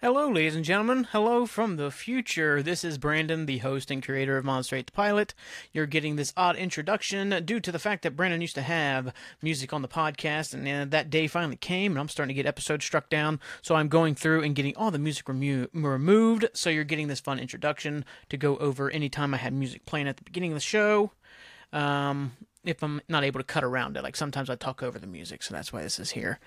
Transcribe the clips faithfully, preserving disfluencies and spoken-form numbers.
Hello, ladies and gentlemen. Hello from the future. This is Brandon, the host and creator of Monster eight the Pilot. You're getting this odd introduction due to the fact that Brandon used to have music on the podcast, and uh, that day finally came, and I'm starting to get episodes struck down, so I'm going through and getting all the music remo- removed, so you're getting this fun introduction to go over any time I had music playing at the beginning of the show. Um... If I'm not able to cut around it, like sometimes I talk over the music, so that's why this is here.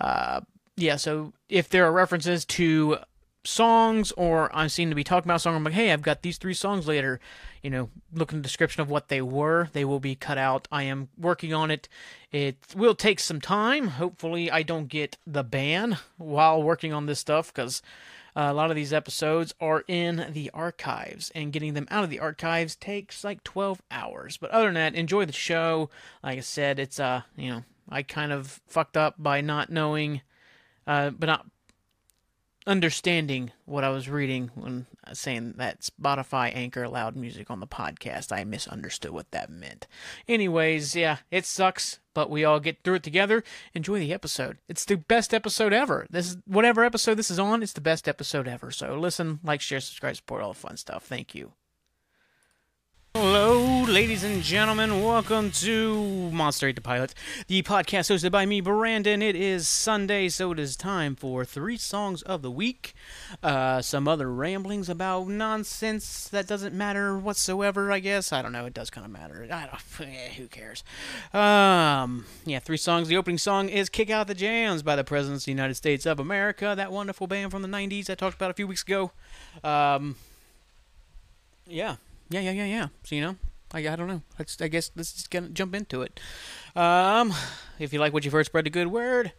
Uh, yeah, so if there are references to songs, or I seem to be talking about a song, I'm like, hey, I've got these three songs later. You know, look in the description of what they were. They will be cut out. I am working on it. It will take some time. Hopefully I don't get the ban while working on this stuff, because uh, a lot of these episodes are in the archives, and getting them out of the archives takes like twelve hours. But other than that, enjoy the show. Like I said, it's, uh, you know, I kind of fucked up by not knowing, uh, but not understanding what I was reading when saying that Spotify Anchor allowed music on the podcast. I misunderstood what that meant. Anyways, yeah, it sucks, but we all get through it together. Enjoy the episode. It's the best episode ever. This is, whatever episode this is on, it's the best episode ever. So listen, like, share, subscribe, support, all the fun stuff. Thank you. Hello, ladies and gentlemen. Welcome to Monster eight the Pilot, the podcast hosted by me, Brandon. It is Sunday, so it is time for three songs of the week, uh, some other ramblings about nonsense that doesn't matter whatsoever, I guess. I don't know. It does kind of matter. I don't, yeah, who cares? Um, yeah, three songs. The opening song is Kick Out the Jams by the Presidents of the United States of America, that wonderful band from the nineties I talked about a few weeks ago. Um, yeah. Yeah, yeah, yeah, yeah. So, you know, I, I don't know. Let's, I guess let's just gonna jump into it. Um, if you like what you've heard, spread the good word.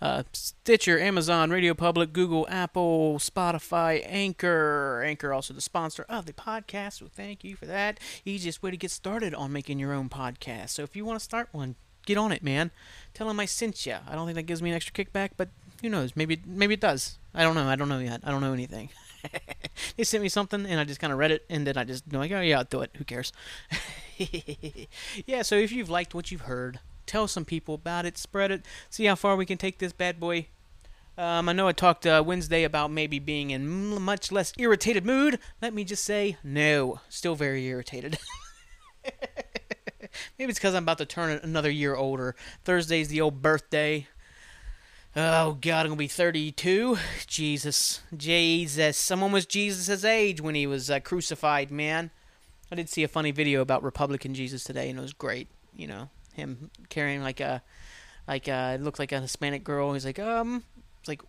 Uh, Stitcher, Amazon, Radio Public, Google, Apple, Spotify, Anchor. Anchor, also the sponsor of the podcast, so thank you for that. Easiest way to get started on making your own podcast. So if you want to start one, get on it, man. Tell them I sent you. I don't think that gives me an extra kickback, but who knows? Maybe, maybe it does. I don't know. I don't know yet. I don't know anything. They sent me something, and I just kind of read it, and then I just go like, oh, yeah, I'll do it. Who cares? Yeah, so if you've liked what you've heard, tell some people about it, spread it, see how far we can take this bad boy. Um, I know I talked uh, Wednesday about maybe being in a much less irritated mood. Let me just say, no, still very irritated. Maybe it's because I'm about to turn another year older. Thursday's the old birthday. Oh, God, I'm going to be thirty-two. Jesus. Jesus. Someone was Jesus' age when he was uh, crucified, man. I did see a funny video about Republican Jesus today, and it was great. You know, him carrying like a, like a, it looked like a Hispanic girl. He's like, um, it's like,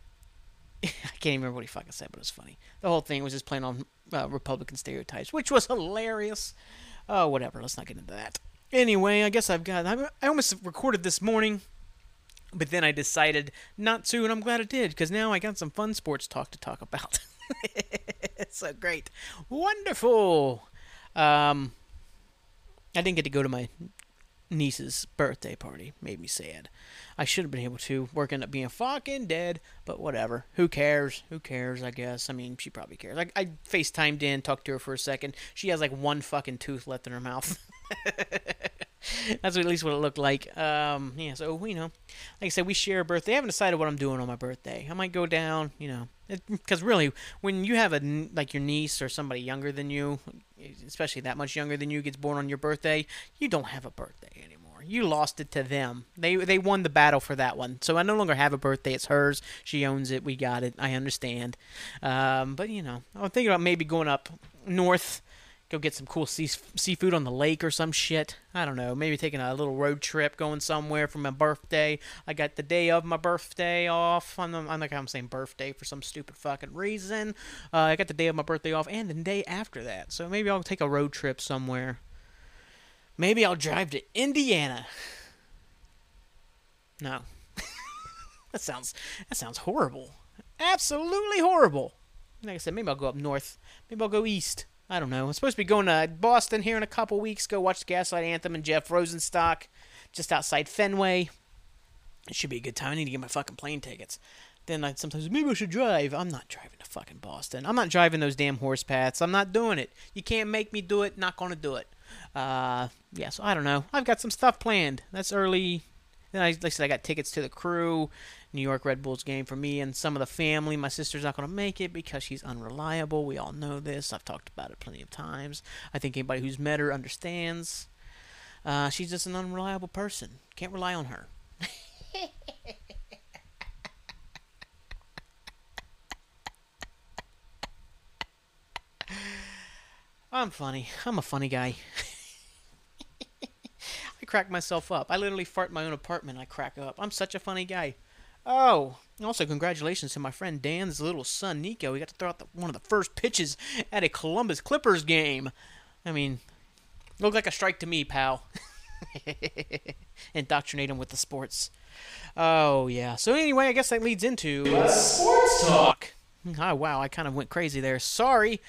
I can't even remember what he fucking said, but it was funny. The whole thing was just playing on uh, Republican stereotypes, which was hilarious. Oh, whatever. Let's not get into that. Anyway, I guess I've got, I almost recorded this morning, but then I decided not to, and I'm glad I did, because now I got some fun sports talk to talk about. So great. Wonderful. Um, I didn't get to go to my niece's birthday party. Made me sad. I should have been able to. Work ended up being fucking dead, but whatever. Who cares? Who cares, I guess. I mean, she probably cares. I, I FaceTimed in, talked to her for a second. She has like one fucking tooth left in her mouth. That's at least what it looked like. Um, yeah, so, you know, like I said, we share a birthday. I haven't decided what I'm doing on my birthday. I might go down, you know, because really, when you have, a like, your niece or somebody younger than you, especially that much younger than you, gets born on your birthday, you don't have a birthday anymore. You lost it to them. They they won the battle for that one. So I no longer have a birthday. It's hers. She owns it. We got it. I understand. Um, but, you know, I'm thinking about maybe going up north. Go get some cool sea- seafood on the lake or some shit. I don't know. Maybe taking a little road trip, going somewhere for my birthday. I got the day of my birthday off. I'm, I'm like I'm saying birthday for some stupid fucking reason. Uh, I got the day of my birthday off and the day after that. So maybe I'll take a road trip somewhere. Maybe I'll drive to Indiana. No. that sounds that sounds horrible. Absolutely horrible. Like I said, maybe I'll go up north. Maybe I'll go east. I don't know. I'm supposed to be going to Boston here in a couple weeks. Go watch the Gaslight Anthem and Jeff Rosenstock just outside Fenway. It should be a good time. I need to get my fucking plane tickets. Then I sometimes, maybe I should drive. I'm not driving to fucking Boston. I'm not driving those damn horse paths. I'm not doing it. You can't make me do it. Not going to do it. Uh, yeah, so I don't know. I've got some stuff planned. That's early Then I, like I said, I got tickets to the Crew, New York Red Bulls game for me and some of the family. My sister's not going to make it because she's unreliable. We all know this. I've talked about it plenty of times. I think anybody who's met her understands. Uh, she's just an unreliable person. Can't rely on her. I'm funny. I'm a funny guy. I crack myself up. I literally fart in my own apartment. I crack up. I'm such a funny guy. Oh, also congratulations to my friend Dan's little son, Nico. He got to throw out the, one of the first pitches at a Columbus Clippers game. I mean, looked like a strike to me, pal. Indoctrinate him with the sports. Oh, yeah. So anyway, I guess that leads into... Sports Talk! Oh, wow. I kind of went crazy there. Sorry.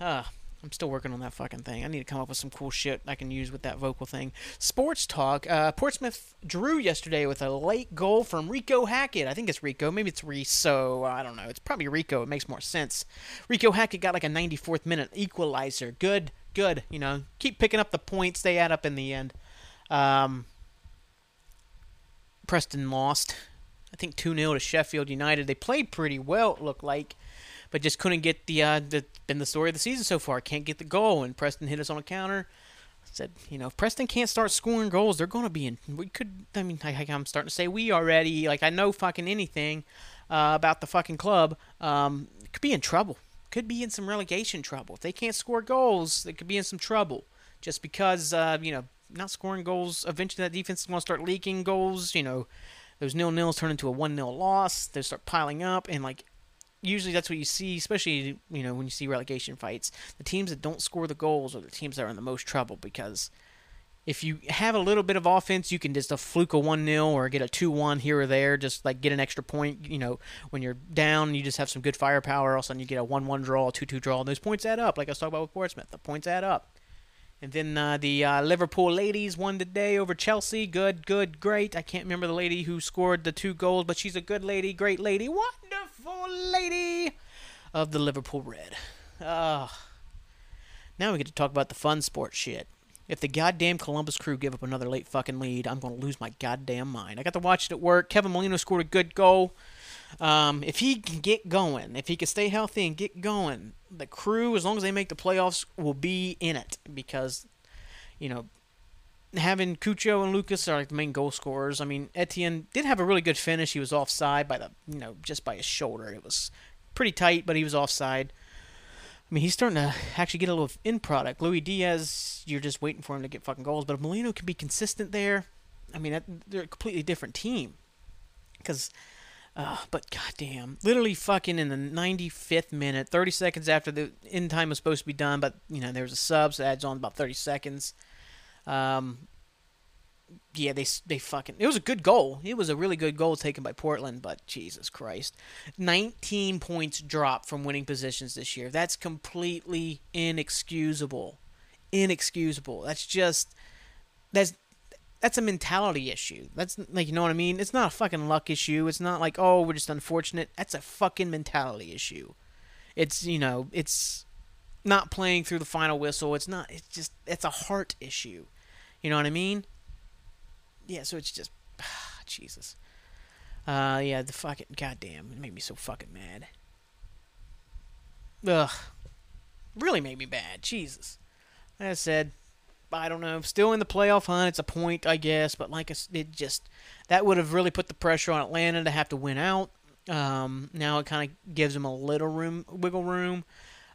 Uh, I'm still working on that fucking thing. I need to come up with some cool shit I can use with that vocal thing. Sports Talk. Uh, Portsmouth drew yesterday with a late goal from Rico Hackett. I think it's Rico. Maybe it's Riso. I don't know. It's probably Rico. It makes more sense. Rico Hackett got like a ninety-fourth minute equalizer. Good. Good. You know, keep picking up the points. They add up in the end. Um, Preston lost, I think, two nil to Sheffield United. They played pretty well, it looked like, but just couldn't get the, uh, the been the story of the season so far. Can't get the goal, and Preston hit us on a counter. I said, you know, if Preston can't start scoring goals, they're going to be in, we could, I mean, I, I'm starting to say we already, like, I know fucking anything uh, about the fucking club, um, could be in trouble. Could be in some relegation trouble. If they can't score goals, they could be in some trouble. Just because, uh, you know, not scoring goals, eventually that defense is going to start leaking goals, you know, those nil-nils turn into a one nil loss, they start piling up, and, like, usually that's what you see, especially, you know, when you see relegation fights, the teams that don't score the goals are the teams that are in the most trouble, because if you have a little bit of offense, you can just a fluke a one nil or get a two one here or there, just, like, get an extra point, you know, when you're down, you just have some good firepower, all of a sudden you get a one one draw, a two two draw, and those points add up, like I was talking about with Portsmouth, the points add up. And then uh, the uh, Liverpool ladies won today over Chelsea. Good, good, great. I can't remember the lady who scored the two goals, but she's a good lady, great lady, wonderful lady of the Liverpool Red. Uh, now we get to talk about the fun sport shit. If the goddamn Columbus Crew give up another late fucking lead, I'm going to lose my goddamn mind. I got to watch it at work. Kevin Molino scored a good goal. Um, if he can get going, if he can stay healthy and get going, the Crew, as long as they make the playoffs, will be in it because, you know, having Cucho and Lucas are like the main goal scorers. I mean, Etienne did have a really good finish. He was offside by the, you know, just by his shoulder. It was pretty tight, but he was offside. I mean, he's starting to actually get a little end product. Luis Diaz, you're just waiting for him to get fucking goals. But if Molino can be consistent there, I mean, that, they're a completely different team because... Uh, but goddamn, literally fucking in the ninety-fifth minute, thirty seconds after the end time was supposed to be done, but, you know, there was a sub, so it adds on about thirty seconds. Um, yeah, they they fucking... It was a good goal. It was a really good goal taken by Portland, but Jesus Christ. nineteen points dropped from winning positions this year. That's completely inexcusable. Inexcusable. That's just... That's... That's a mentality issue. That's, like, you know what I mean? It's not a fucking luck issue. It's not like, oh, we're just unfortunate. That's a fucking mentality issue. It's, you know, it's not playing through the final whistle. It's not, it's just, it's a heart issue. You know what I mean? Yeah, so it's just, ah, Jesus. Uh, yeah, the fucking, goddamn, it made me so fucking mad. Ugh. Really made me bad. Jesus. Like I said, I don't know. Still in the playoff hunt. It's a point, I guess. But like, it just that would have really put the pressure on Atlanta to have to win out. Um, now it kind of gives them a little room, wiggle room.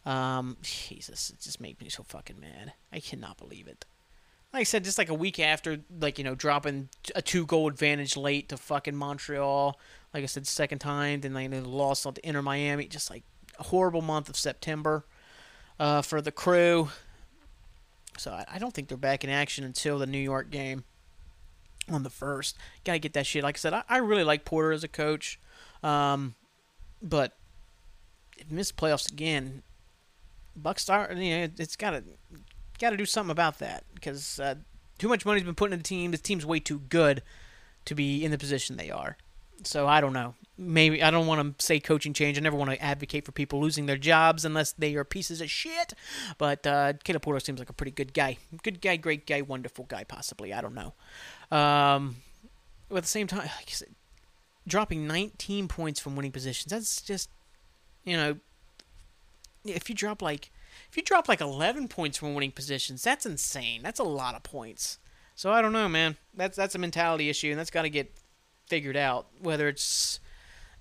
Um, Jesus, it just made me so fucking mad. I cannot believe it. Like I said, just like a week after, like, you know, dropping a two-goal advantage late to fucking Montreal. Like I said, second time. Then they lost to Inter Miami. Just like a horrible month of September uh, for the Crew. So I don't think they're back in action until the New York game on the first. Got to get that shit. Like I said, I, I really like Porter as a coach. Um, but if missed playoffs again, Bucks start, you know, it's got to got to do something about that because uh, too much money's been put into the team. The team's way too good to be in the position they are. So I don't know. Maybe I don't want to say coaching change. I never want to advocate for people losing their jobs unless they are pieces of shit. But uh, Caleb Porter seems like a pretty good guy. Good guy, great guy, wonderful guy, possibly. I don't know. Um, But at the same time, like you said, dropping nineteen points from winning positions, that's just, you know, if you drop like if you drop like eleven points from winning positions, that's insane. That's a lot of points. So I don't know, man. That's that's a mentality issue, and that's got to get figured out. Whether it's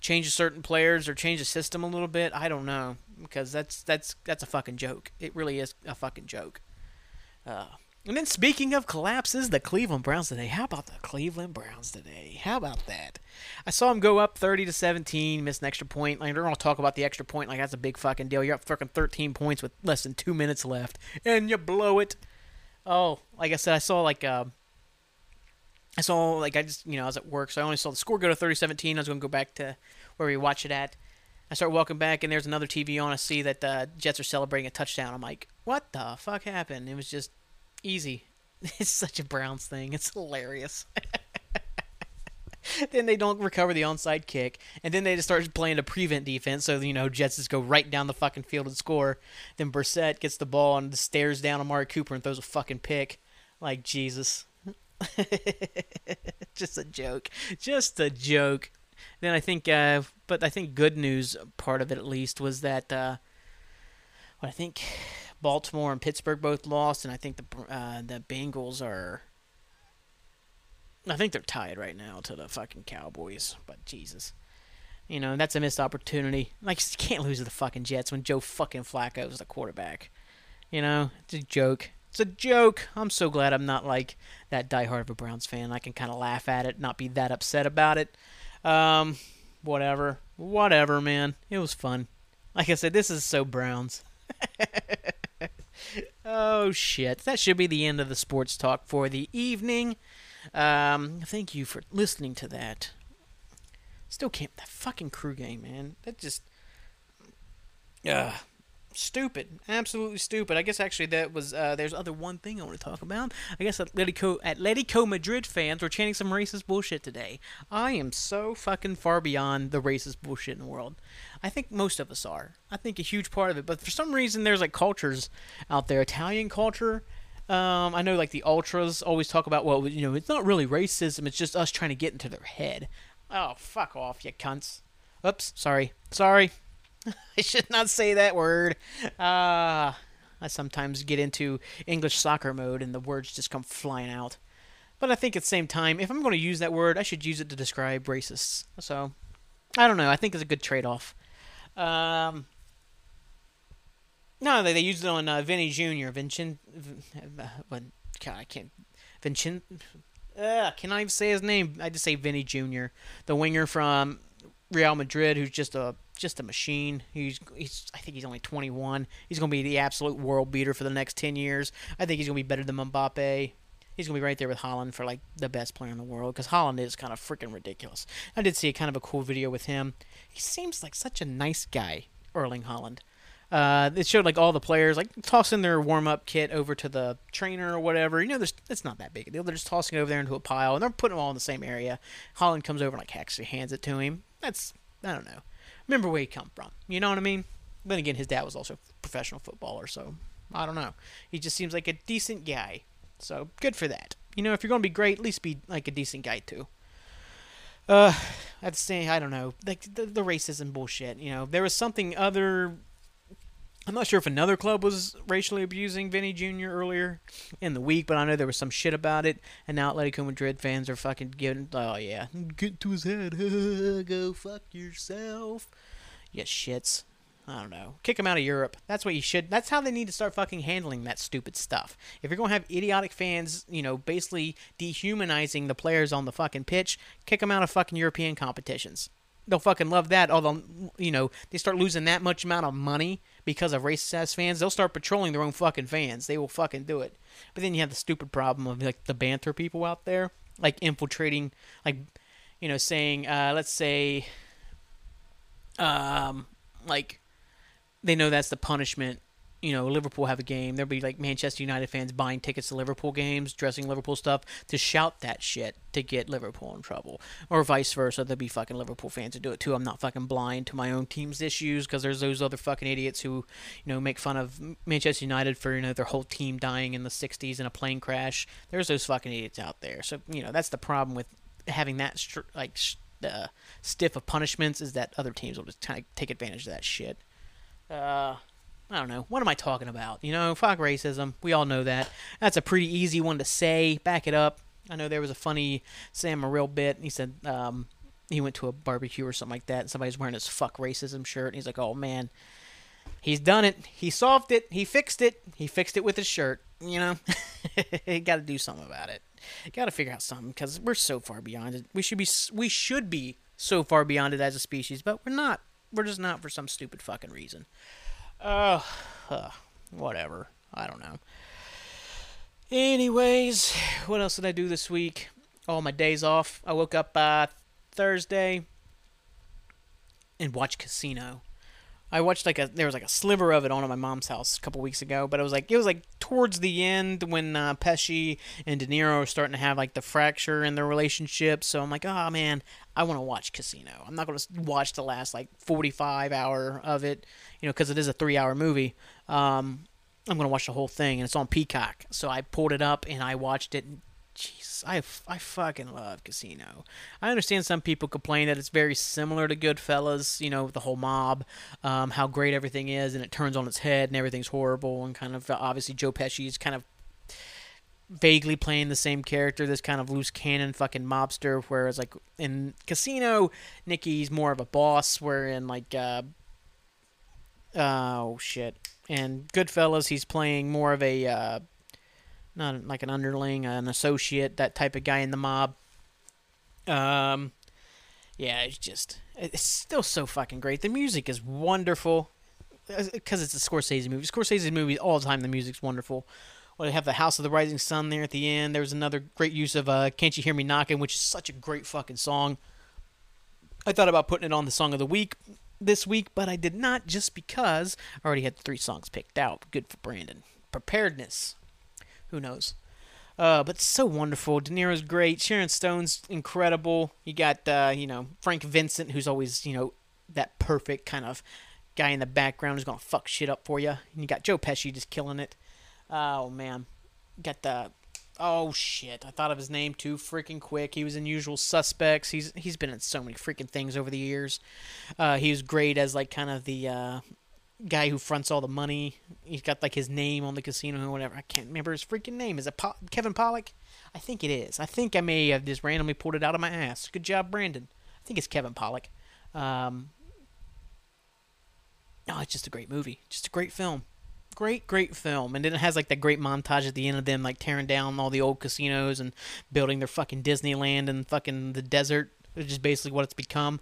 change of certain players or change the system a little bit, I don't know, because that's that's that's a fucking joke. It really is a fucking joke. Uh, and then speaking of collapses, the Cleveland Browns today. How about the Cleveland Browns today? How about that? I saw them go up thirty to seventeen, miss an extra point. Like, they're going to talk about the extra point like that's a big fucking deal. You're up fucking thirteen points with less than two minutes left, and you blow it. Oh, like I said, I saw like uh, I saw like I just you know I was at work, so I only saw the score go to thirty seventeen. I was going to go back to where we watch it at. I start walking back, and there's another T V on. I see that the Jets are celebrating a touchdown. I'm like, what the fuck happened? It was just easy. It's such a Browns thing. It's hilarious. Then they don't recover the onside kick, and then they just start playing a prevent defense, so, you know, Jets just go right down the fucking field and score. Then Brissett gets the ball and stares down Amari Cooper and throws a fucking pick. Like, Jesus. Just a joke. Just a joke. Then I think, uh, but I think good news part of it at least was that, uh, well, I think Baltimore and Pittsburgh both lost, and I think the uh, the Bengals are, I think they're tied right now to the fucking Cowboys. But Jesus, you know, that's a missed opportunity. Like, you can't lose to the fucking Jets when Joe fucking Flacco is the quarterback. You know, it's a joke. It's a joke. I'm so glad I'm not like that diehard of a Browns fan. I can kind of laugh at it, not be that upset about it. Um, whatever. Whatever, man. It was fun. Like I said, this is so Browns. Oh, shit. That should be the end of the sports talk for the evening. Um, thank you for listening to that. Still can't... That fucking crew game, man. That just... Ugh. Stupid. Absolutely stupid. I guess actually that was... Uh, there's other one thing I want to talk about. I guess Atletico, Atletico Madrid fans were chanting some racist bullshit today. I am so fucking far beyond the racist bullshit in the world. I think most of us are. I think a huge part of it. But for some reason, there's like cultures out there. Italian culture... Um, I know, like, the ultras always talk about, well, you know, it's not really racism, it's just us trying to get into their head. Oh, fuck off, you cunts. Oops, sorry. Sorry. I should not say that word. Uh, I sometimes get into English soccer mode and the words just come flying out. But I think at the same time, if I'm going to use that word, I should use it to describe racists. So, I don't know. I think it's a good trade-off. Um... No, they they used it on uh, Vinny Junior Vincent, uh, what? God, I can't. Vincent, uh, can I even say his name? I just say Vinny Junior, the winger from Real Madrid, who's just a just a machine. He's he's I think he's only twenty-one. He's gonna be the absolute world beater for the next ten years. I think he's gonna be better than Mbappe. He's gonna be right there with Haaland for like the best player in the world, because Haaland is kind of freaking ridiculous. I did see a kind of a cool video with him. He seems like such a nice guy, Erling Haaland. Uh, it showed, like, all the players, like, tossing their warm-up kit over to the trainer or whatever. You know, there's, it's not that big a deal. They're just tossing it over there into a pile, and they're putting them all in the same area. Haaland comes over and, like, actually hands it to him. That's, I don't know. Remember where he come from. You know what I mean? Then again, his dad was also a professional footballer, so I don't know. He just seems like a decent guy. So, good for that. You know, if you're going to be great, at least be, like, a decent guy, too. Uh, I'd say, I don't know, like, the, the racism bullshit, you know. There was something other... I'm not sure if another club was racially abusing Vinny Junior earlier in the week, but I know there was some shit about it, and now Atletico Madrid fans are fucking giving, oh yeah, get to his head, go fuck yourself, you shits. I don't know. Kick them out of Europe. That's what you should, that's how they need to start fucking handling that stupid stuff. If you're going to have idiotic fans, you know, basically dehumanizing the players on the fucking pitch, kick them out of fucking European competitions. They'll fucking love that. Although, you know, they start losing that much amount of money because of racist-ass fans, they'll start patrolling their own fucking fans. They will fucking do it. But then you have the stupid problem of, like, the banter people out there, like, infiltrating, like, you know, saying, uh, let's say, um, like, they know that's the punishment. You know, Liverpool have a game. There'll be, like, Manchester United fans buying tickets to Liverpool games, dressing Liverpool stuff, to shout that shit to get Liverpool in trouble. Or vice versa. There'll be fucking Liverpool fans who do it, too. I'm not fucking blind to my own team's issues, because there's those other fucking idiots who, you know, make fun of Manchester United for, you know, their whole team dying in the sixties in a plane crash. There's those fucking idiots out there. So, you know, that's the problem with having that str- like sh- uh, stiff of punishments is that other teams will just kind of take advantage of that shit. Uh, I don't know. What am I talking about? You know, fuck racism. We all know that. That's a pretty easy one to say. Back it up. I know there was a funny Sam Morril bit. He said um, he went to a barbecue or something like that, and somebody's wearing his fuck racism shirt, and he's like, oh, man. He's done it. He solved it. He fixed it. He fixed it with his shirt. You know? Got to do something about it. Got to figure out something, because we're so far beyond it. We should be we should be so far beyond it as a species, but we're not. We're just not for some stupid fucking reason. Uh, uh whatever. I don't know. Anyways, what else did I do this week? All my days off. I woke up uh, Thursday and watched Casino. I watched like a there was like a sliver of it on at my mom's house a couple weeks ago, but it was like it was like towards the end when uh, Pesci and De Niro are starting to have like the fracture in their relationship. So I'm like, oh man, I want to watch Casino. I'm not gonna watch the last like forty-five hour of it, you know, because it is a three hour movie. Um, I'm gonna watch the whole thing, and it's on Peacock. So I pulled it up and I watched it. And jeez, I, I fucking love Casino. I understand some people complain that it's very similar to Goodfellas, you know, the whole mob, um, how great everything is, and it turns on its head, and everything's horrible, and kind of, obviously, Joe Pesci is kind of vaguely playing the same character, this kind of loose cannon fucking mobster, whereas, like, in Casino, Nicky's more of a boss, wherein, like, uh, oh, shit, and Goodfellas, he's playing more of a, uh, not like an underling, an associate, that type of guy in the mob. Um, yeah, it's just, it's still so fucking great. The music is wonderful, because it's a Scorsese movie. Scorsese movies all the time, the music's wonderful. Well, they have the House of the Rising Sun there at the end. There was another great use of uh, Can't You Hear Me Knocking, which is such a great fucking song. I thought about putting it on the Song of the Week this week, but I did not, just because I already had three songs picked out. Good for Brandon. Preparedness. Who knows? Uh, but it's so wonderful. De Niro's great. Sharon Stone's incredible. You got, uh, you know, Frank Vincent, who's always, you know, that perfect kind of guy in the background who's going to fuck shit up for you. And you got Joe Pesci just killing it. Oh, man. You got the... Oh, shit. I thought of his name too freaking quick. He was in Usual Suspects. He's He's been in so many freaking things over the years. Uh, he was great as, like, kind of the... Uh, guy who fronts all the money. He's got like his name on the casino or whatever. I can't remember his freaking name. Is it po- Kevin Pollack? I think it is. I think I may have just randomly pulled it out of my ass. Good job, Brandon. I think it's Kevin Pollack. Um, oh, it's just a great movie. Just a great film. Great, great film. And then it has like that great montage at the end of them like tearing down all the old casinos and building their fucking Disneyland and fucking the desert. Which is basically what it's become.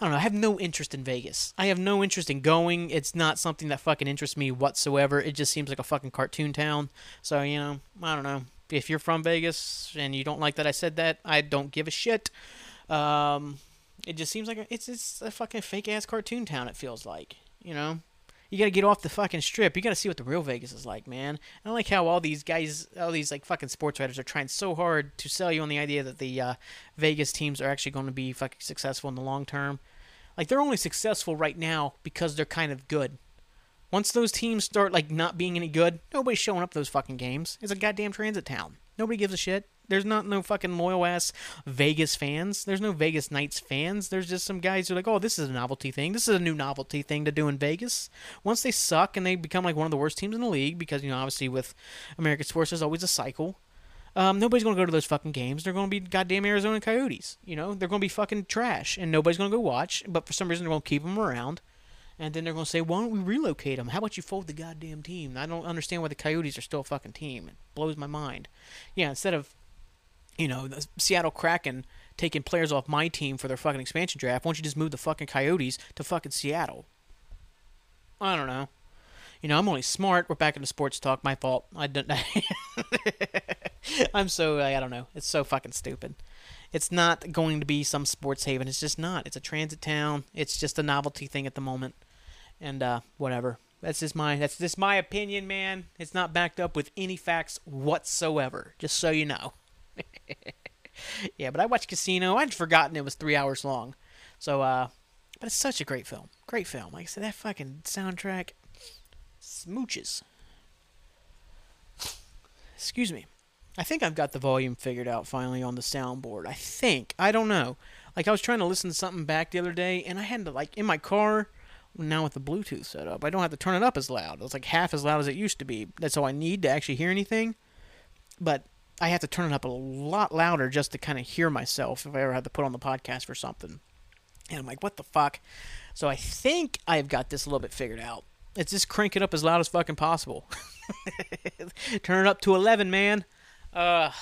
I don't know. I have no interest in Vegas. I have no interest in going. It's not something that fucking interests me whatsoever. It just seems like a fucking cartoon town. So, you know, I don't know. If you're from Vegas and you don't like that I said that, I don't give a shit. Um, it just seems like a, it's, it's a fucking fake-ass cartoon town, it feels like. You know? You gotta get off the fucking strip. You gotta see what the real Vegas is like, man. And I like how all these guys, all these like fucking sports writers are trying so hard to sell you on the idea that the uh, Vegas teams are actually going to be fucking successful in the long term. Like they're only successful right now because they're kind of good. Once those teams start like not being any good, nobody's showing up to those fucking games. It's a goddamn transit town. Nobody gives a shit. There's not no fucking loyal ass Vegas fans. There's no Vegas Knights fans. There's just some guys who are like, oh, this is a novelty thing. This is a new novelty thing to do in Vegas. Once they suck and they become like one of the worst teams in the league, because, you know, obviously with American sports, there's always a cycle. Um, nobody's going to go to those fucking games. They're going to be goddamn Arizona Coyotes. You know, they're going to be fucking trash and nobody's going to go watch. But for some reason, they're going to keep them around. And then they're going to say, why don't we relocate them? How about you fold the goddamn team? I don't understand why the Coyotes are still a fucking team. It blows my mind. Yeah, instead of, you know, the Seattle Kraken taking players off my team for their fucking expansion draft, why don't you just move the fucking Coyotes to fucking Seattle? I don't know. You know, I'm only smart. We're back into sports talk. My fault. I don't know. I'm so, I don't know. It's so fucking stupid. It's not going to be some sports haven. It's just not. It's a transit town. It's just a novelty thing at the moment. And, uh, whatever. That's just my, that's just my opinion, man. It's not backed up with any facts whatsoever. Just so you know. Yeah, but I watched Casino. I'd forgotten it was three hours long. So, uh, but it's such a great film. Great film. Like I said, that fucking soundtrack smooches. Excuse me. I think I've got the volume figured out finally on the soundboard. I think. I don't know. Like, I was trying to listen to something back the other day, and I had to, like, in my car, now with the Bluetooth set up, I don't have to turn it up as loud. It's like half as loud as it used to be. That's all I need to actually hear anything. But I have to turn it up a lot louder just to kind of hear myself if I ever have to put on the podcast for something. And I'm like, what the fuck? So I think I've got this a little bit figured out. It's just crank it up as loud as fucking possible. Turn it up to eleven, man. Uh,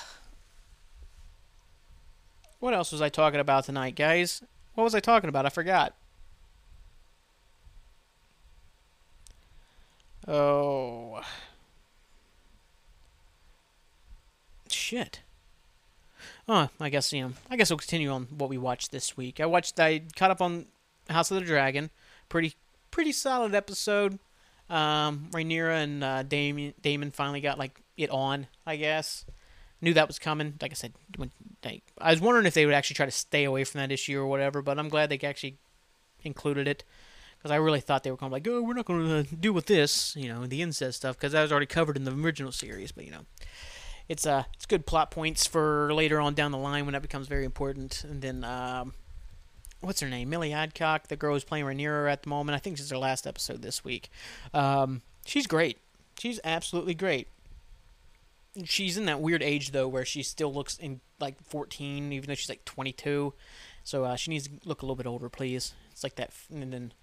what else was I talking about tonight, guys? What was I talking about? I forgot. Oh. Shit. Oh, I guess, you know, I guess we'll continue on what we watched this week. I watched, I caught up on House of the Dragon. Pretty, pretty solid episode. Um, Rhaenyra and uh, Damon, Damon finally got, like, it on, I guess. Knew that was coming. Like I said, when, like, I was wondering if they would actually try to stay away from that issue or whatever, but I'm glad they actually included it. Because I really thought they were kind of like, oh, we're not going to deal with this, you know, the incest stuff, because that was already covered in the original series, but, you know. It's uh, it's good plot points for later on down the line when that becomes very important. And then, um, what's her name? Millie Adcock, the girl who's playing Rhaenyra at the moment. I think this is her last episode this week. Um, she's great. She's absolutely great. She's in that weird age, though, where she still looks in like fourteen, even though she's like twenty-two. So uh, she needs to look a little bit older, please. It's like that, and then,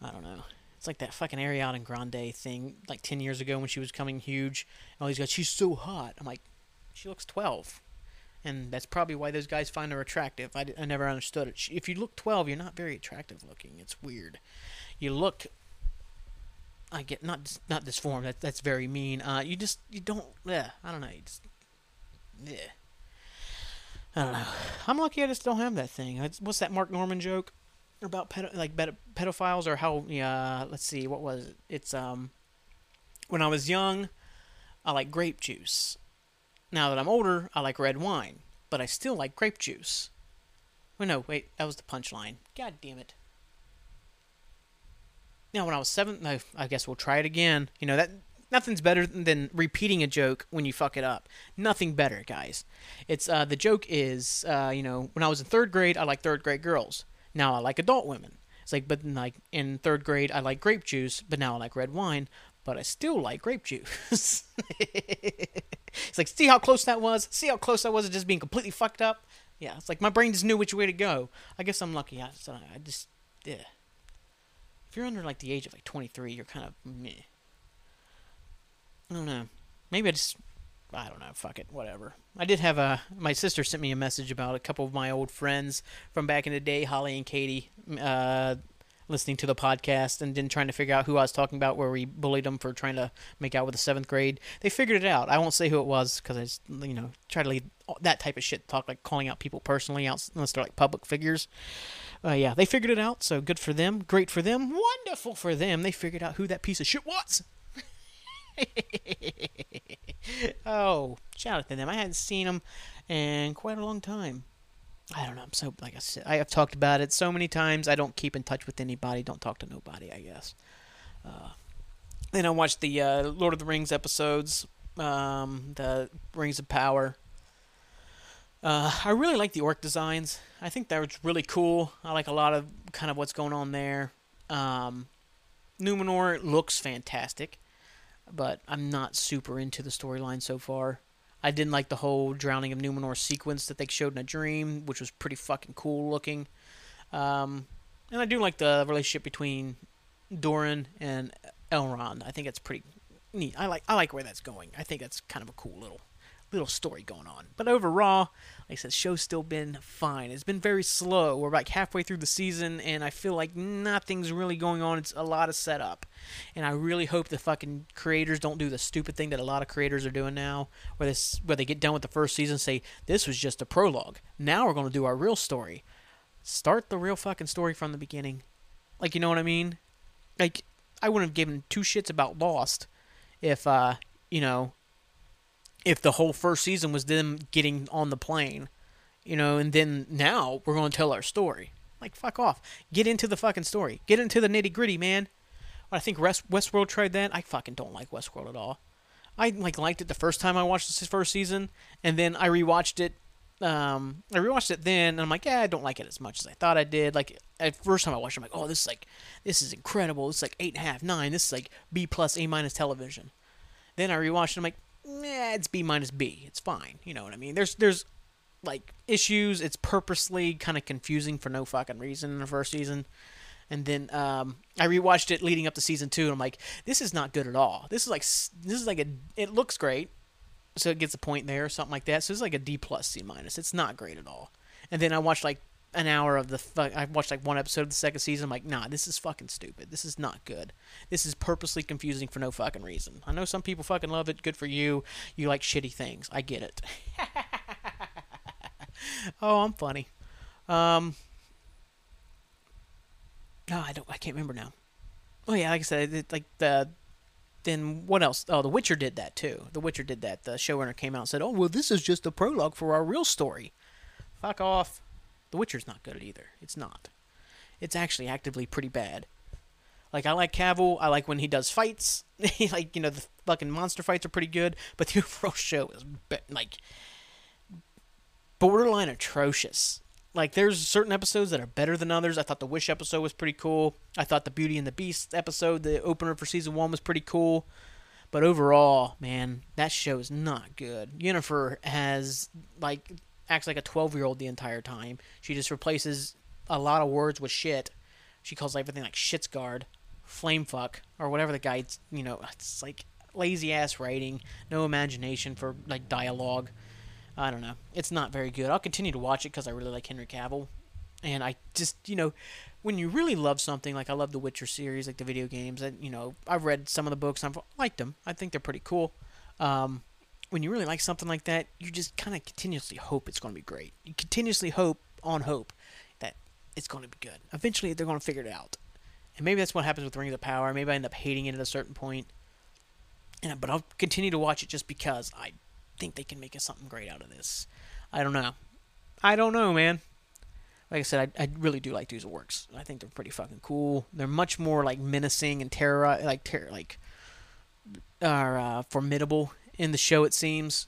I don't know. It's like that fucking Ariana Grande thing, like ten years ago when she was coming huge. And all these guys, she's so hot. I'm like, she looks twelve. And that's probably why those guys find her attractive. I, I never understood it. She, if you look twelve, you're not very attractive looking. It's weird. You look, I get, not not disformed. That, that's very mean. Uh, you just, you don't, yeah, I don't know. You just, yeah. I don't know. I'm lucky I just don't have that thing. What's that Mark Norman joke? About pedo- like bed- pedophiles or how, yeah, let's see, what was it? It's, um, when I was young, I like grape juice. Now that I'm older, I like red wine, but I still like grape juice. Well, no, wait, that was the punchline. God damn it. Now, when I was seven, I, I guess we'll try it again. You know, that nothing's better than, than repeating a joke when you fuck it up. Nothing better, guys. It's, uh, the joke is, uh, you know, when I was in third grade, I liked third grade girls. Now I like adult women. It's like, but like in third grade, I like grape juice, but now I like red wine, but I still like grape juice. It's like, see how close that was? See how close I was to just being completely fucked up? Yeah, it's like my brain just knew which way to go. I guess I'm lucky. I, so I just, yeah. If you're under like the age of like twenty-three, you're kind of meh. I don't know. Maybe I just, I don't know, fuck it, whatever. I did have a, my sister sent me a message about a couple of my old friends from back in the day, Holly and Katie, uh, listening to the podcast and then trying to figure out who I was talking about where we bullied them for trying to make out with the seventh grade. They figured it out. I won't say who it was because I just, you know, try to leave that type of shit talk, like calling out people personally, out, unless they're like public figures. Uh, yeah, they figured it out, so good for them, great for them, wonderful for them. They figured out who that piece of shit was. Oh, shout out to them. I hadn't seen them in quite a long time. I don't know. I'm so, like I said, I have talked about it so many times. I don't keep in touch with anybody. Don't talk to nobody, I guess. Uh, then I watched the uh, Lord of the Rings episodes, um, the Rings of Power. Uh, I really like the orc designs. I think that was really cool. I like a lot of kind of what's going on there. Um, Numenor looks fantastic. But I'm not super into the storyline so far. I didn't like the whole Drowning of Numenor sequence that they showed in a dream, which was pretty fucking cool looking. Um, and I do like the relationship between Doran and Elrond. I think it's pretty neat. I like I like where that's going. I think that's kind of a cool little little story going on. But overall, like I said, the show's still been fine. It's been very slow. We're like halfway through the season, and I feel like nothing's really going on. It's a lot of setup. And I really hope the fucking creators don't do the stupid thing that a lot of creators are doing now, where, this, where they get done with the first season and say, this was just a prologue. Now we're going to do our real story. Start the real fucking story from the beginning. Like, you know what I mean? Like, I wouldn't have given two shits about Lost if, uh, you know... if the whole first season was them getting on the plane, you know, and then now we're going to tell our story. Like, fuck off. Get into the fucking story. Get into the nitty-gritty, man. Well, I think West- Westworld tried that. I fucking don't like Westworld at all. I like liked it the first time I watched the first season, and then I rewatched it. Um, I rewatched it then, and I'm like, yeah, I don't like it as much as I thought I did. Like at first time I watched it, I'm like, oh, this is like, this is incredible. It's like eight and a half, nine. This is like B plus A minus television. Then I rewatched it. I'm like, nah, it's B minus B. It's fine. You know what I mean? There's there's like issues. It's purposely kind of confusing for no fucking reason in the first season. And then um, I rewatched it leading up to season two, and I'm like, this is not good at all. This is like, this is like a, it looks great, so it gets a point there or something like that. So it's like a D plus C minus. It's not great at all. And then I watched like an hour of the, I watched like one episode of the second season. I'm like, nah, this is fucking stupid. This is not good. This is purposely confusing for no fucking reason. I know some people fucking love it. Good for you. You like shitty things. I get it. Oh, I'm funny. Um... No, I don't. I can't remember now. Oh yeah, like I said, it, like the then what else? Oh, The Witcher did that too. The Witcher did that. The showrunner came out and said, "Oh well, this is just a prologue for our real story." Fuck off. The Witcher's not good either. It's not. It's actually actively pretty bad. Like I like Cavill. I like when he does fights. Like you know the fucking monster fights are pretty good, but the overall show is be- like borderline atrocious. Like, there's certain episodes that are better than others. I thought the Wish episode was pretty cool. I thought the Beauty and the Beast episode, the opener for season one, was pretty cool. But overall, man, that show is not good. Yennefer has, like, acts like a twelve-year-old the entire time. She just replaces a lot of words with shit. She calls everything, like, shitsguard, flamefuck, or whatever the guy, you know, it's, like, lazy-ass writing, no imagination for, like, dialogue. I don't know. It's not very good. I'll continue to watch it because I really like Henry Cavill. And I just, you know, when you really love something, like I love the Witcher series, like the video games, and, you know, I've read some of the books. I've liked them. I think they're pretty cool. Um, when you really like something like that, you just kind of continuously hope it's going to be great. You continuously hope on hope that it's going to be good. Eventually, they're going to figure it out. And maybe that's what happens with Rings of Power. Maybe I end up hating it at a certain point. And, but I'll continue to watch it just because I think they can make us something great out of this. I don't know. I don't know, man. Like I said, I, I really do like Duzel Works. I think they're pretty fucking cool. They're much more like menacing and terror, like terror, like are uh, formidable in the show. It seems.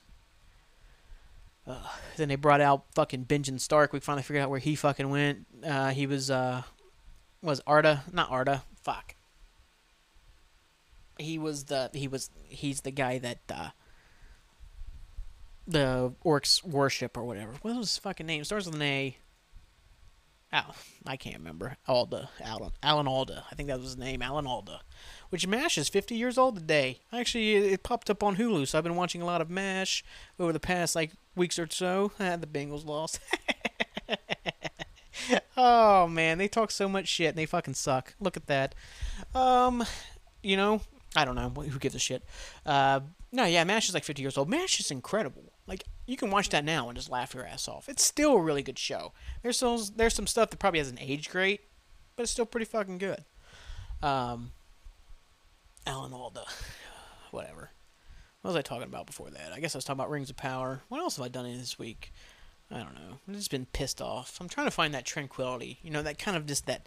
Uh, then they brought out fucking Benjen Stark. We finally figured out where he fucking went. Uh, he was uh, was Arda, not Arda. Fuck. He was the he was he's the guy that. Uh, The Orcs Worship or whatever. What was his fucking name? Starts with an A. Oh, I can't remember. Alda. Alan. Alan Alda. I think that was his name. Alan Alda. Which MASH is fifty years old today. Actually, it popped up on Hulu, so I've been watching a lot of MASH over the past, like, weeks or so. Ah, the Bengals lost. Oh, man. They talk so much shit, and they fucking suck. Look at that. Um, you know, I don't know. Who gives a shit? Uh, no, yeah, MASH is like fifty years old. MASH is incredible. Like, you can watch that now and just laugh your ass off. It's still a really good show. There's some, there's some stuff that probably hasn't aged great, but it's still pretty fucking good. Um, Alan Alda. Whatever. What was I talking about before that? I guess I was talking about Rings of Power. What else have I done in this week? I don't know. I've just been pissed off. I'm trying to find that tranquility. You know, that kind of just that...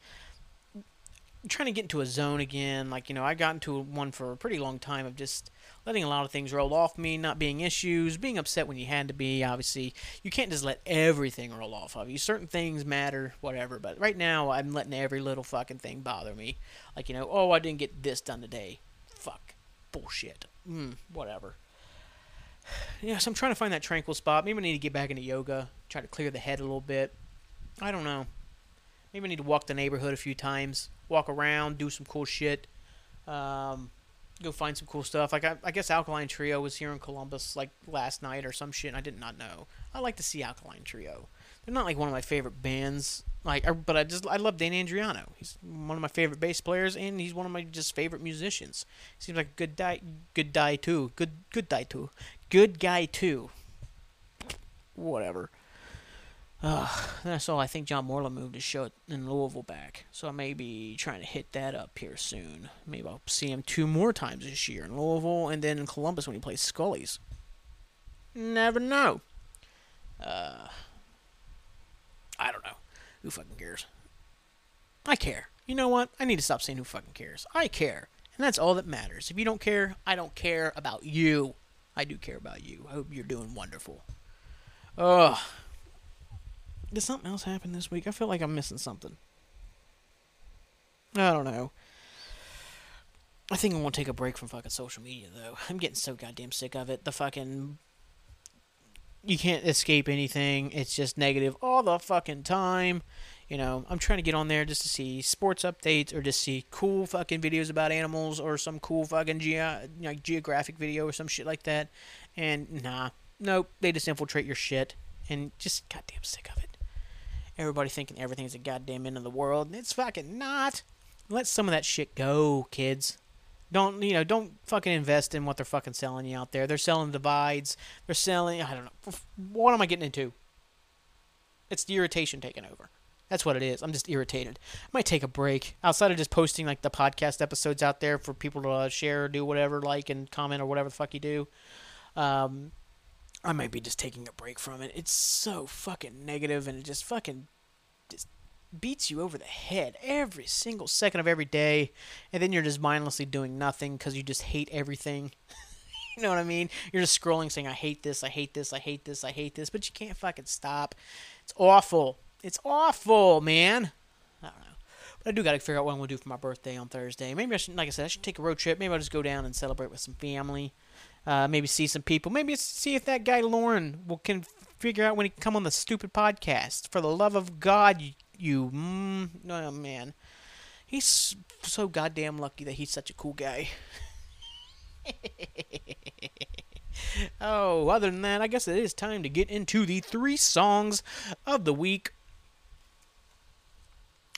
I'm trying to get into a zone again. Like, you know, I got into one for a pretty long time of just letting a lot of things roll off me, not being issues, being upset when you had to be. Obviously, you can't just let everything roll off of you. Certain things matter, whatever, but right now I'm letting every little fucking thing bother me. Like, you know, oh, I didn't get this done today. Fuck. Bullshit. Mm, whatever. Yeah, so I'm trying to find that tranquil spot. Maybe I need to get back into yoga, try to clear the head a little bit. I don't know. Maybe I need to walk the neighborhood a few times. Walk around, do some cool shit, um, go find some cool stuff. Like I, I guess Alkaline Trio was here in Columbus like last night or some shit. And I did not know. I like to see Alkaline Trio. They're not like one of my favorite bands, like, I, but I just I love Dan Andriano. He's one of my favorite bass players, and he's one of my just favorite musicians. Seems like a good guy, good guy too, good good guy too, good guy too. Whatever. Uh, that's all. I think John Moreland moved his show in Louisville back, so I may be trying to hit that up here soon. Maybe I'll see him two more times this year in Louisville and then in Columbus when he plays Scully's. Never know. Uh, I don't know. Who fucking cares? I care. You know what? I need to stop saying who fucking cares. I care. And that's all that matters. If you don't care, I don't care about you. I do care about you. I hope you're doing wonderful. Ugh. Did something else happen this week? I feel like I'm missing something. I don't know. I think I want to take a break from fucking social media, though. I'm getting so goddamn sick of it. The fucking... You can't escape anything. It's just negative all the fucking time. You know, I'm trying to get on there just to see sports updates or just see cool fucking videos about animals or some cool fucking ge- like geographic video or some shit like that. And nah. Nope. They just infiltrate your shit. And just goddamn sick of it. Everybody thinking everything's a goddamn end of the world. And it's fucking not. Let some of that shit go, kids. Don't, you know, don't fucking invest in what they're fucking selling you out there. They're selling divides. They're selling, I don't know. What am I getting into? It's the irritation taking over. That's what it is. I'm just irritated. I might take a break. Outside of just posting, like, the podcast episodes out there for people to uh, share or do whatever, like, and comment or whatever the fuck you do. Um, I might be just taking a break from it. It's so fucking negative, and it just fucking... Just beats you over the head every single second of every day, and then you're just mindlessly doing nothing because you just hate everything. You know what I mean? You're just scrolling saying, I hate this, I hate this, I hate this, I hate this, but you can't fucking stop. It's awful. It's awful, man. I don't know. But I do got to figure out what I'm going to do for my birthday on Thursday. Maybe I should, like I said, I should take a road trip. Maybe I'll just go down and celebrate with some family. Uh, maybe see some people. Maybe see if that guy Lauren will can figure out when he can come on the stupid podcast. For the love of God, you You, mm, no, man, he's so goddamn lucky that he's such a cool guy. Oh, other than that, I guess it is time to get into the three songs of the week.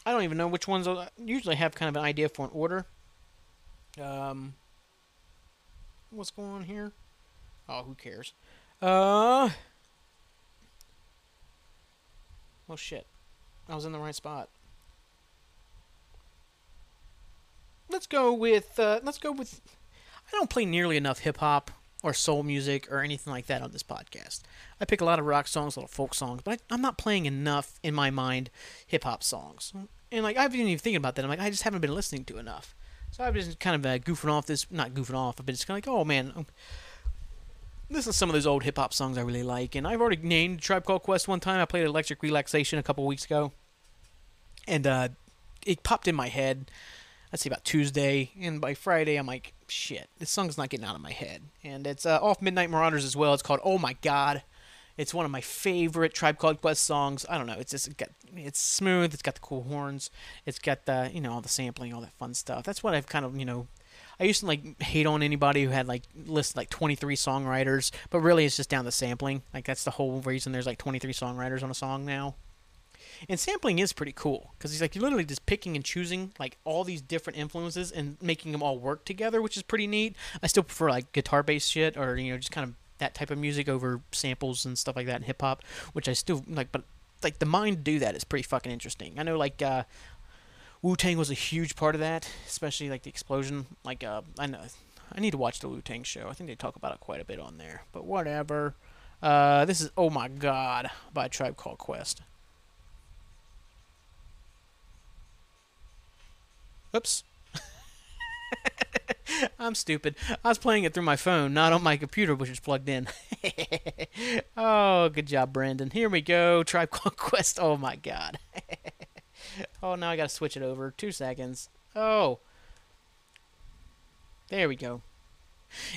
I don't even know which ones. I usually have kind of an idea for an order. Um, what's going on here? Oh, who cares? Uh, oh shit. I was in the right spot. Let's go with, uh, let's go with, I don't play nearly enough hip-hop or soul music or anything like that on this podcast. I pick a lot of rock songs, a lot of folk songs, but I, I'm not playing enough, in my mind, hip-hop songs. And, like, I haven't even thinking about that. I'm like, I just haven't been listening to enough. So I've been kind of uh, goofing off this, not goofing off, I've been just kind of like, oh, man, I'm, this is some of those old hip-hop songs I really like, and I've already named Tribe Called Quest one time. I played Electric Relaxation a couple weeks ago, and uh, it popped in my head, I'd say about Tuesday, and by Friday I'm like, shit, this song's not getting out of my head. And it's uh, off Midnight Marauders as well. It's called Oh My God. It's one of my favorite Tribe Called Quest songs. I don't know, it's just it's got, it's smooth, it's got the cool horns, it's got the, you know, all the sampling, all that fun stuff. That's what I've kind of, you know, I used to, like, hate on anybody who had, like, lists, like, twenty-three songwriters, but really it's just down to sampling. Like, that's the whole reason there's, like, twenty-three songwriters on a song now. And sampling is pretty cool, because he's, like, you're literally just picking and choosing, like, all these different influences and making them all work together, which is pretty neat. I still prefer, like, guitar-based shit or, you know, just kind of that type of music over samples and stuff like that in hip-hop, which I still, like, but, like, the mind to do that is pretty fucking interesting. I know, like, uh... Wu-Tang was a huge part of that, especially, like, the explosion. Like, uh, I know, I need to watch the Wu-Tang show. I think they talk about it quite a bit on there, but whatever. Uh, this is Oh My God by Tribe Called Quest. Oops. I'm stupid. I was playing it through my phone, not on my computer, which is plugged in. Oh, good job, Brandon. Here we go. Tribe Called Quest. Oh my God. Oh, now I gotta switch it over. Two seconds. Oh. There we go.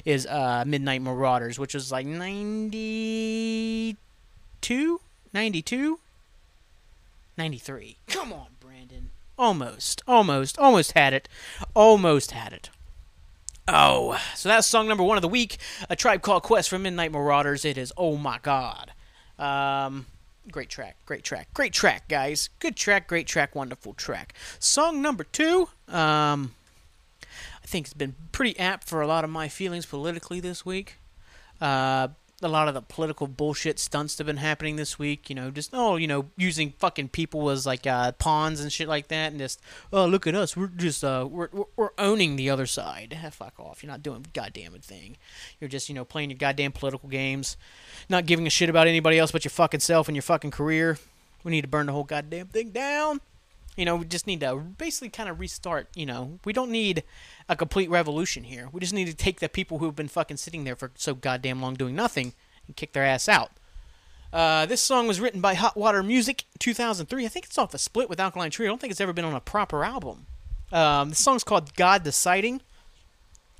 Is uh, Midnight Marauders, which was like ninety-two? ninety-two? ninety-three. Come on, Brandon. Almost. Almost. Almost had it. Almost had it. Oh. So that's song number one of the week. A Tribe Called Quest from Midnight Marauders. It is Oh My God. Um... Great track, great track, great track, guys. Good track, great track, wonderful track. Song number two, um, I think it's been pretty apt for a lot of my feelings politically this week. Uh, a lot of the political bullshit stunts that have been happening this week, you know, just, oh, you know, using fucking people as, like, uh, pawns and shit like that, and just, oh, look at us, we're just, uh, we're, we're owning the other side. Fuck off, you're not doing a goddamn thing. You're just, you know, playing your goddamn political games, not giving a shit about anybody else but your fucking self and your fucking career. We need to burn the whole goddamn thing down. You know, we just need to basically kind of restart, you know. We don't need a complete revolution here. We just need to take the people who have been fucking sitting there for so goddamn long doing nothing and kick their ass out. Uh, this song was written by Hot Water Music, two thousand three. I think it's off a split with Alkaline Trio. I don't think it's ever been on a proper album. Um, this song's called God Deciding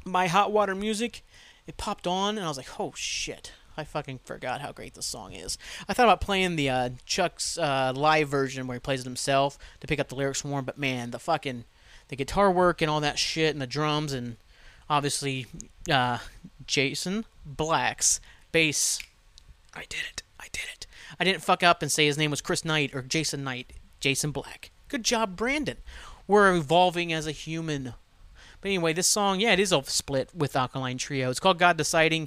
by Hot Water Music. It popped on, and I was like, oh, shit. I fucking forgot how great this song is. I thought about playing the uh, Chuck's uh, live version where he plays it himself to pick up the lyrics more, but man, the fucking the guitar work and all that shit and the drums and obviously uh, Jason Black's bass. I did it. I did it. I didn't fuck up and say his name was Chris Knight or Jason Knight. Jason Black. Good job, Brandon. We're evolving as a human. But anyway, this song, yeah, it is off split with Alkaline Trio. It's called God Deciding.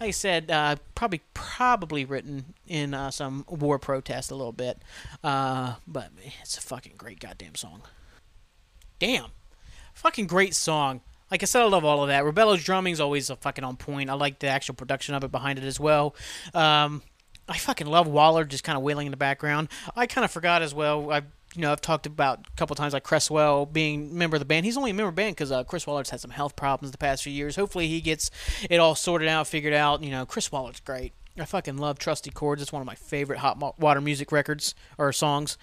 Like I said, uh, probably probably written in uh, some war protest a little bit. Uh, but man, it's a fucking great goddamn song. Damn. Fucking great song. Like I said, I love all of that. Rebello's drumming's always a fucking on point. I like the actual production of it behind it as well. Um, I fucking love Waller just kind of wailing in the background. I kind of forgot as well. I've You know, I've talked about a couple times, like Cresswell being a member of the band. He's only a member of the band because uh, Chris Waller's had some health problems the past few years. Hopefully he gets it all sorted out, figured out. You know, Chris Waller's great. I fucking love Trusty Chords. It's one of my favorite Hot Water Music records or songs.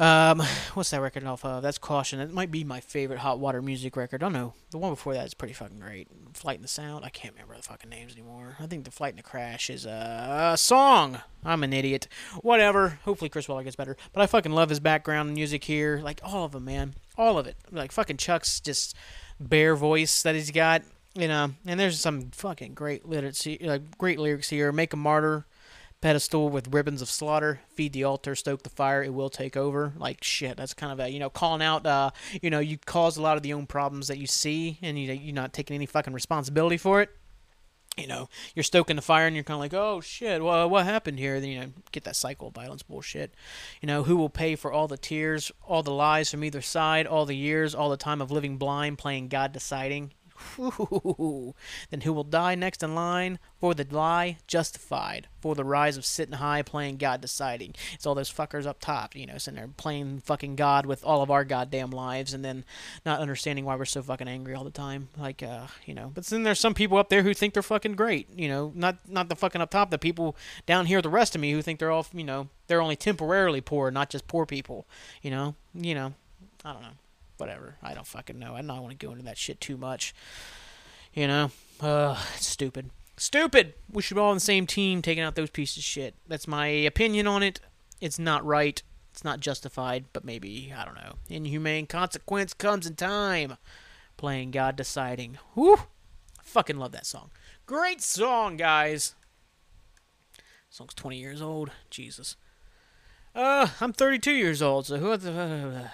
Um, what's that record off of? That's Caution. It might be my favorite Hot Water Music record. I don't know. The one before that is pretty fucking great. Flight and the Sound. I can't remember the fucking names anymore. I think the Flight and the Crash is a, a song. I'm an idiot. Whatever. Hopefully Chris Waller gets better. But I fucking love his background music here. Like, all of them, man. All of it. Like, fucking Chuck's just bare voice that he's got. You know, and there's some fucking great lyrics, uh, great lyrics here. Make a Martyr. Pedestal with ribbons of slaughter, feed the altar, stoke the fire, it will take over. Like, shit, that's kind of a, you know, calling out, uh, you know, you cause a lot of the own problems that you see, and you, you're not taking any fucking responsibility for it. You know, you're stoking the fire, and you're kind of like, oh, shit, well, what happened here? Then, you know, get that cycle of violence bullshit. You know, who will pay for all the tears, all the lies from either side, all the years, all the time of living blind, playing God deciding? Ooh. Then who will die next in line for the lie justified, for the rise of sitting high playing God deciding? It's all those fuckers up top, you know, sitting there playing fucking God with all of our goddamn lives and then not understanding why we're so fucking angry all the time. Like, uh, you know, but then there's some people up there who think they're fucking great, you know, not not the fucking up top, the people down here, the rest of me who think they're all, you know, they're only temporarily poor, not just poor people, you know, you know, I don't know. Whatever. I don't fucking know. I don't want to go into that shit too much. You know? Uh, stupid. Stupid! We should be all on the same team taking out those pieces of shit. That's my opinion on it. It's not right. It's not justified. But maybe, I don't know. Inhumane consequence comes in time. Playing God deciding. Whew! I fucking love that song. Great song, guys! This song's twenty years old. Jesus. Uh, I'm thirty-two years old, so who the... Uh,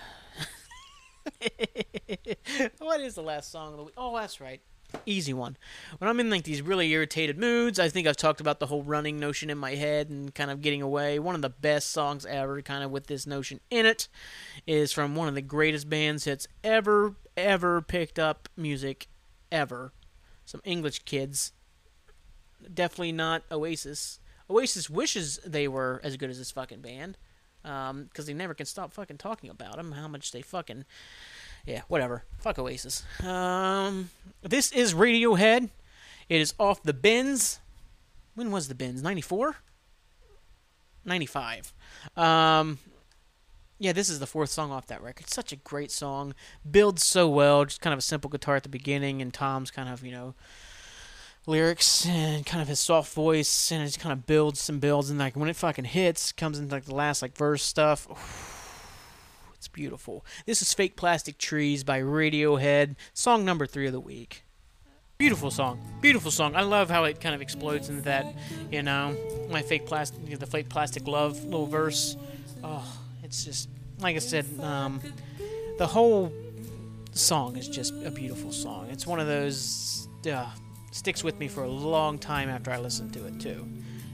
what is the last song of the week? Oh, that's right. Easy one. When I'm in like these really irritated moods, I think I've talked about the whole running notion in my head and kind of getting away. One of the best songs ever, kind of with this notion in it, is from one of the greatest bands that's ever, ever picked up music ever. Some English kids. Definitely not Oasis. Oasis wishes they were as good as this fucking band. Um, because they never can stop fucking talking about them, how much they fucking, yeah, whatever, fuck Oasis. Um, this is Radiohead. It is off The Bends. When was The Bends? ninety-four? ninety-five. Um, yeah, this is the fourth song off that record. Such a great song. Builds so well, just kind of a simple guitar at the beginning, and Tom's kind of, you know, lyrics and kind of his soft voice, and it just kind of builds and builds, and like when it fucking hits, comes into like the last like verse stuff. Ooh, it's beautiful. This is Fake Plastic Trees by Radiohead, song number three of the week. Beautiful song, beautiful song. I love how it kind of explodes into that, you know, my fake plastic, the fake plastic love little verse. Oh, it's just like I said, um, the whole song is just a beautiful song. It's one of those. Uh, sticks with me for a long time after I listen to it too,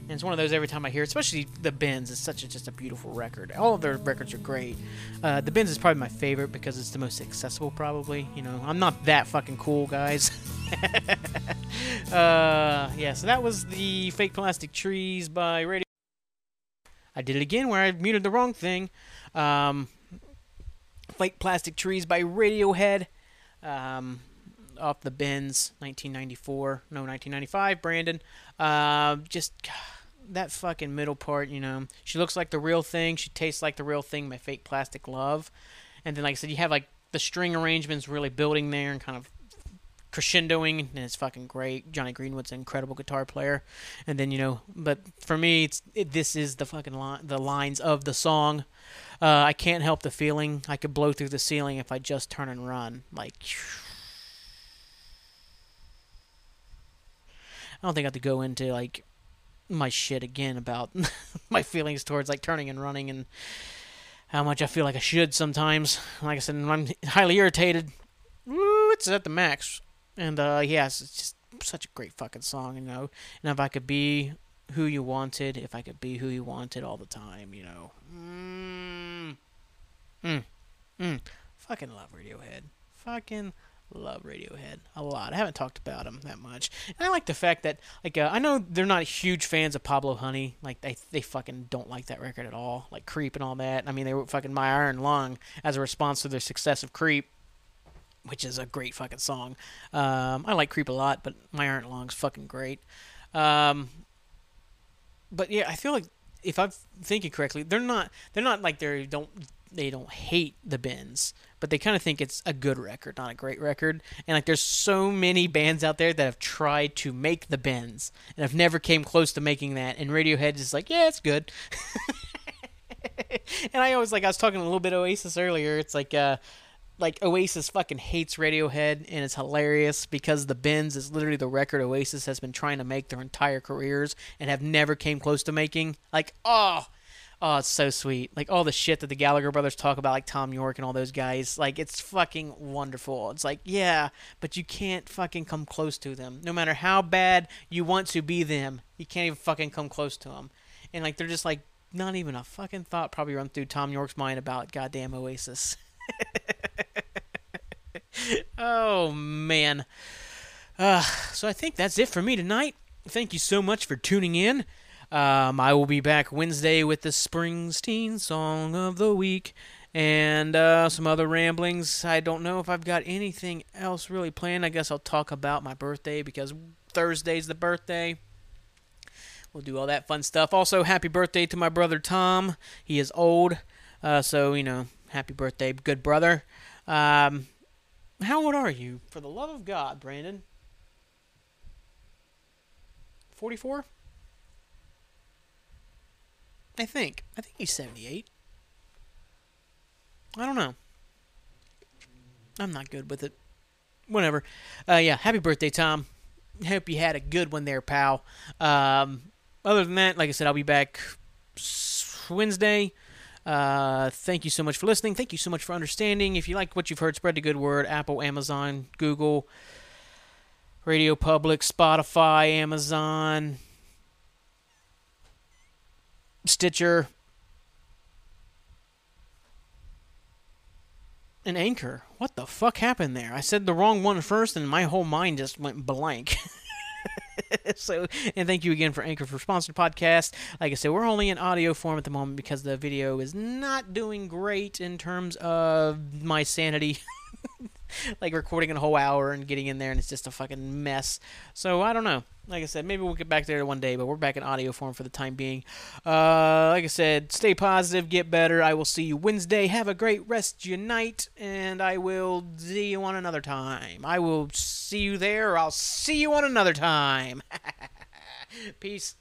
and it's one of those every time I hear it, especially The Bends. It's such a, just a beautiful record. All of their records are great. uh, The Bends is probably my favorite because it's the most accessible, probably. You know, I'm not that fucking cool, guys. uh, yeah, so that was the Fake Plastic Trees by Radio. I did it again where I muted the wrong thing. um Fake Plastic Trees by Radiohead. Um, off The Bends, nineteen ninety-four. No, nineteen ninety-five, Brandon. Uh, just that fucking middle part, you know. She looks like the real thing. She tastes like the real thing, my fake plastic love. And then, like I said, you have, like, the string arrangements really building there and kind of crescendoing, and it's fucking great. Johnny Greenwood's an incredible guitar player. And then, you know, but for me, it's it, this is the fucking li- the lines of the song. Uh, I can't help the feeling. I could blow through the ceiling if I just turn and run. Like, I don't think I have to go into, like, my shit again about my feelings towards, like, turning and running and how much I feel like I should sometimes. Like I said, I'm highly irritated. Ooh, it's at the max. And, uh, yes, it's just such a great fucking song, you know. And if I could be who you wanted, if I could be who you wanted all the time, you know. Mmm. Mmm. Mmm. Fucking love Radiohead. Fucking love Radiohead a lot. I haven't talked about them that much. And I like the fact that, like, uh, I know they're not huge fans of Pablo Honey. Like, they they fucking don't like that record at all. Like, Creep and all that. I mean, they wrote fucking My Iron Lung as a response to their success of Creep, which is a great fucking song. Um, I like Creep a lot, but My Iron Lung's fucking great. Um, but yeah, I feel like if I'm thinking correctly, they're not they're not like they don't they don't hate The Bends, but they kind of think it's a good record, not a great record. And like, there's so many bands out there that have tried to make The Bends and have never came close to making that. And Radiohead is like, yeah, it's good. And I always like I was talking a little bit Oasis earlier. It's like. Uh, Like, Oasis fucking hates Radiohead, and it's hilarious because The Bends is literally the record Oasis has been trying to make their entire careers and have never came close to making. Like, oh, oh, it's so sweet. Like, all the shit that the Gallagher brothers talk about, like Tom York and all those guys. Like, it's fucking wonderful. It's like, yeah, but you can't fucking come close to them. No matter how bad you want to be them, you can't even fucking come close to them. And, like, they're just, like, not even a fucking thought probably run through Tom York's mind about goddamn Oasis. Oh man, uh, so I think that's it for me tonight. Thank you so much for tuning in. um, I will be back Wednesday with the Springsteen Song of the Week and uh, some other ramblings. I don't know if I've got anything else really planned. I guess I'll talk about my birthday because Thursday's the birthday. We'll do all that fun stuff. Also, happy birthday to my brother Tom. He is old, uh, so you know, happy birthday, good brother. Um, how old are you? For the love of God, Brandon. forty-four? I think. I think he's seventy-eight. I don't know. I'm not good with it. Whatever. Uh, yeah, happy birthday, Tom. Hope you had a good one there, pal. Um, other than that, like I said, I'll be back Wednesday. Uh, thank you so much for listening. Thank you so much for understanding. If you like what you've heard, spread the good word. Apple, Amazon, Google, Radio Public, Spotify, Amazon, Stitcher, and Anchor. What the fuck happened there? I said the wrong one first, and my whole mind just went blank. So, and thank you again for Anchor for sponsored podcast. Like I said, we're only in audio form at the moment because the video is not doing great in terms of my sanity. Like recording a whole hour and getting in there, and it's just a fucking mess. So I don't know. Like I said, maybe we'll get back there one day, but we're back in audio form for the time being. Uh, like I said, stay positive, get better. I will see you Wednesday. Have a great rest of your night, and I will see you on another time. I will see you there, or I'll see you on another time. Peace.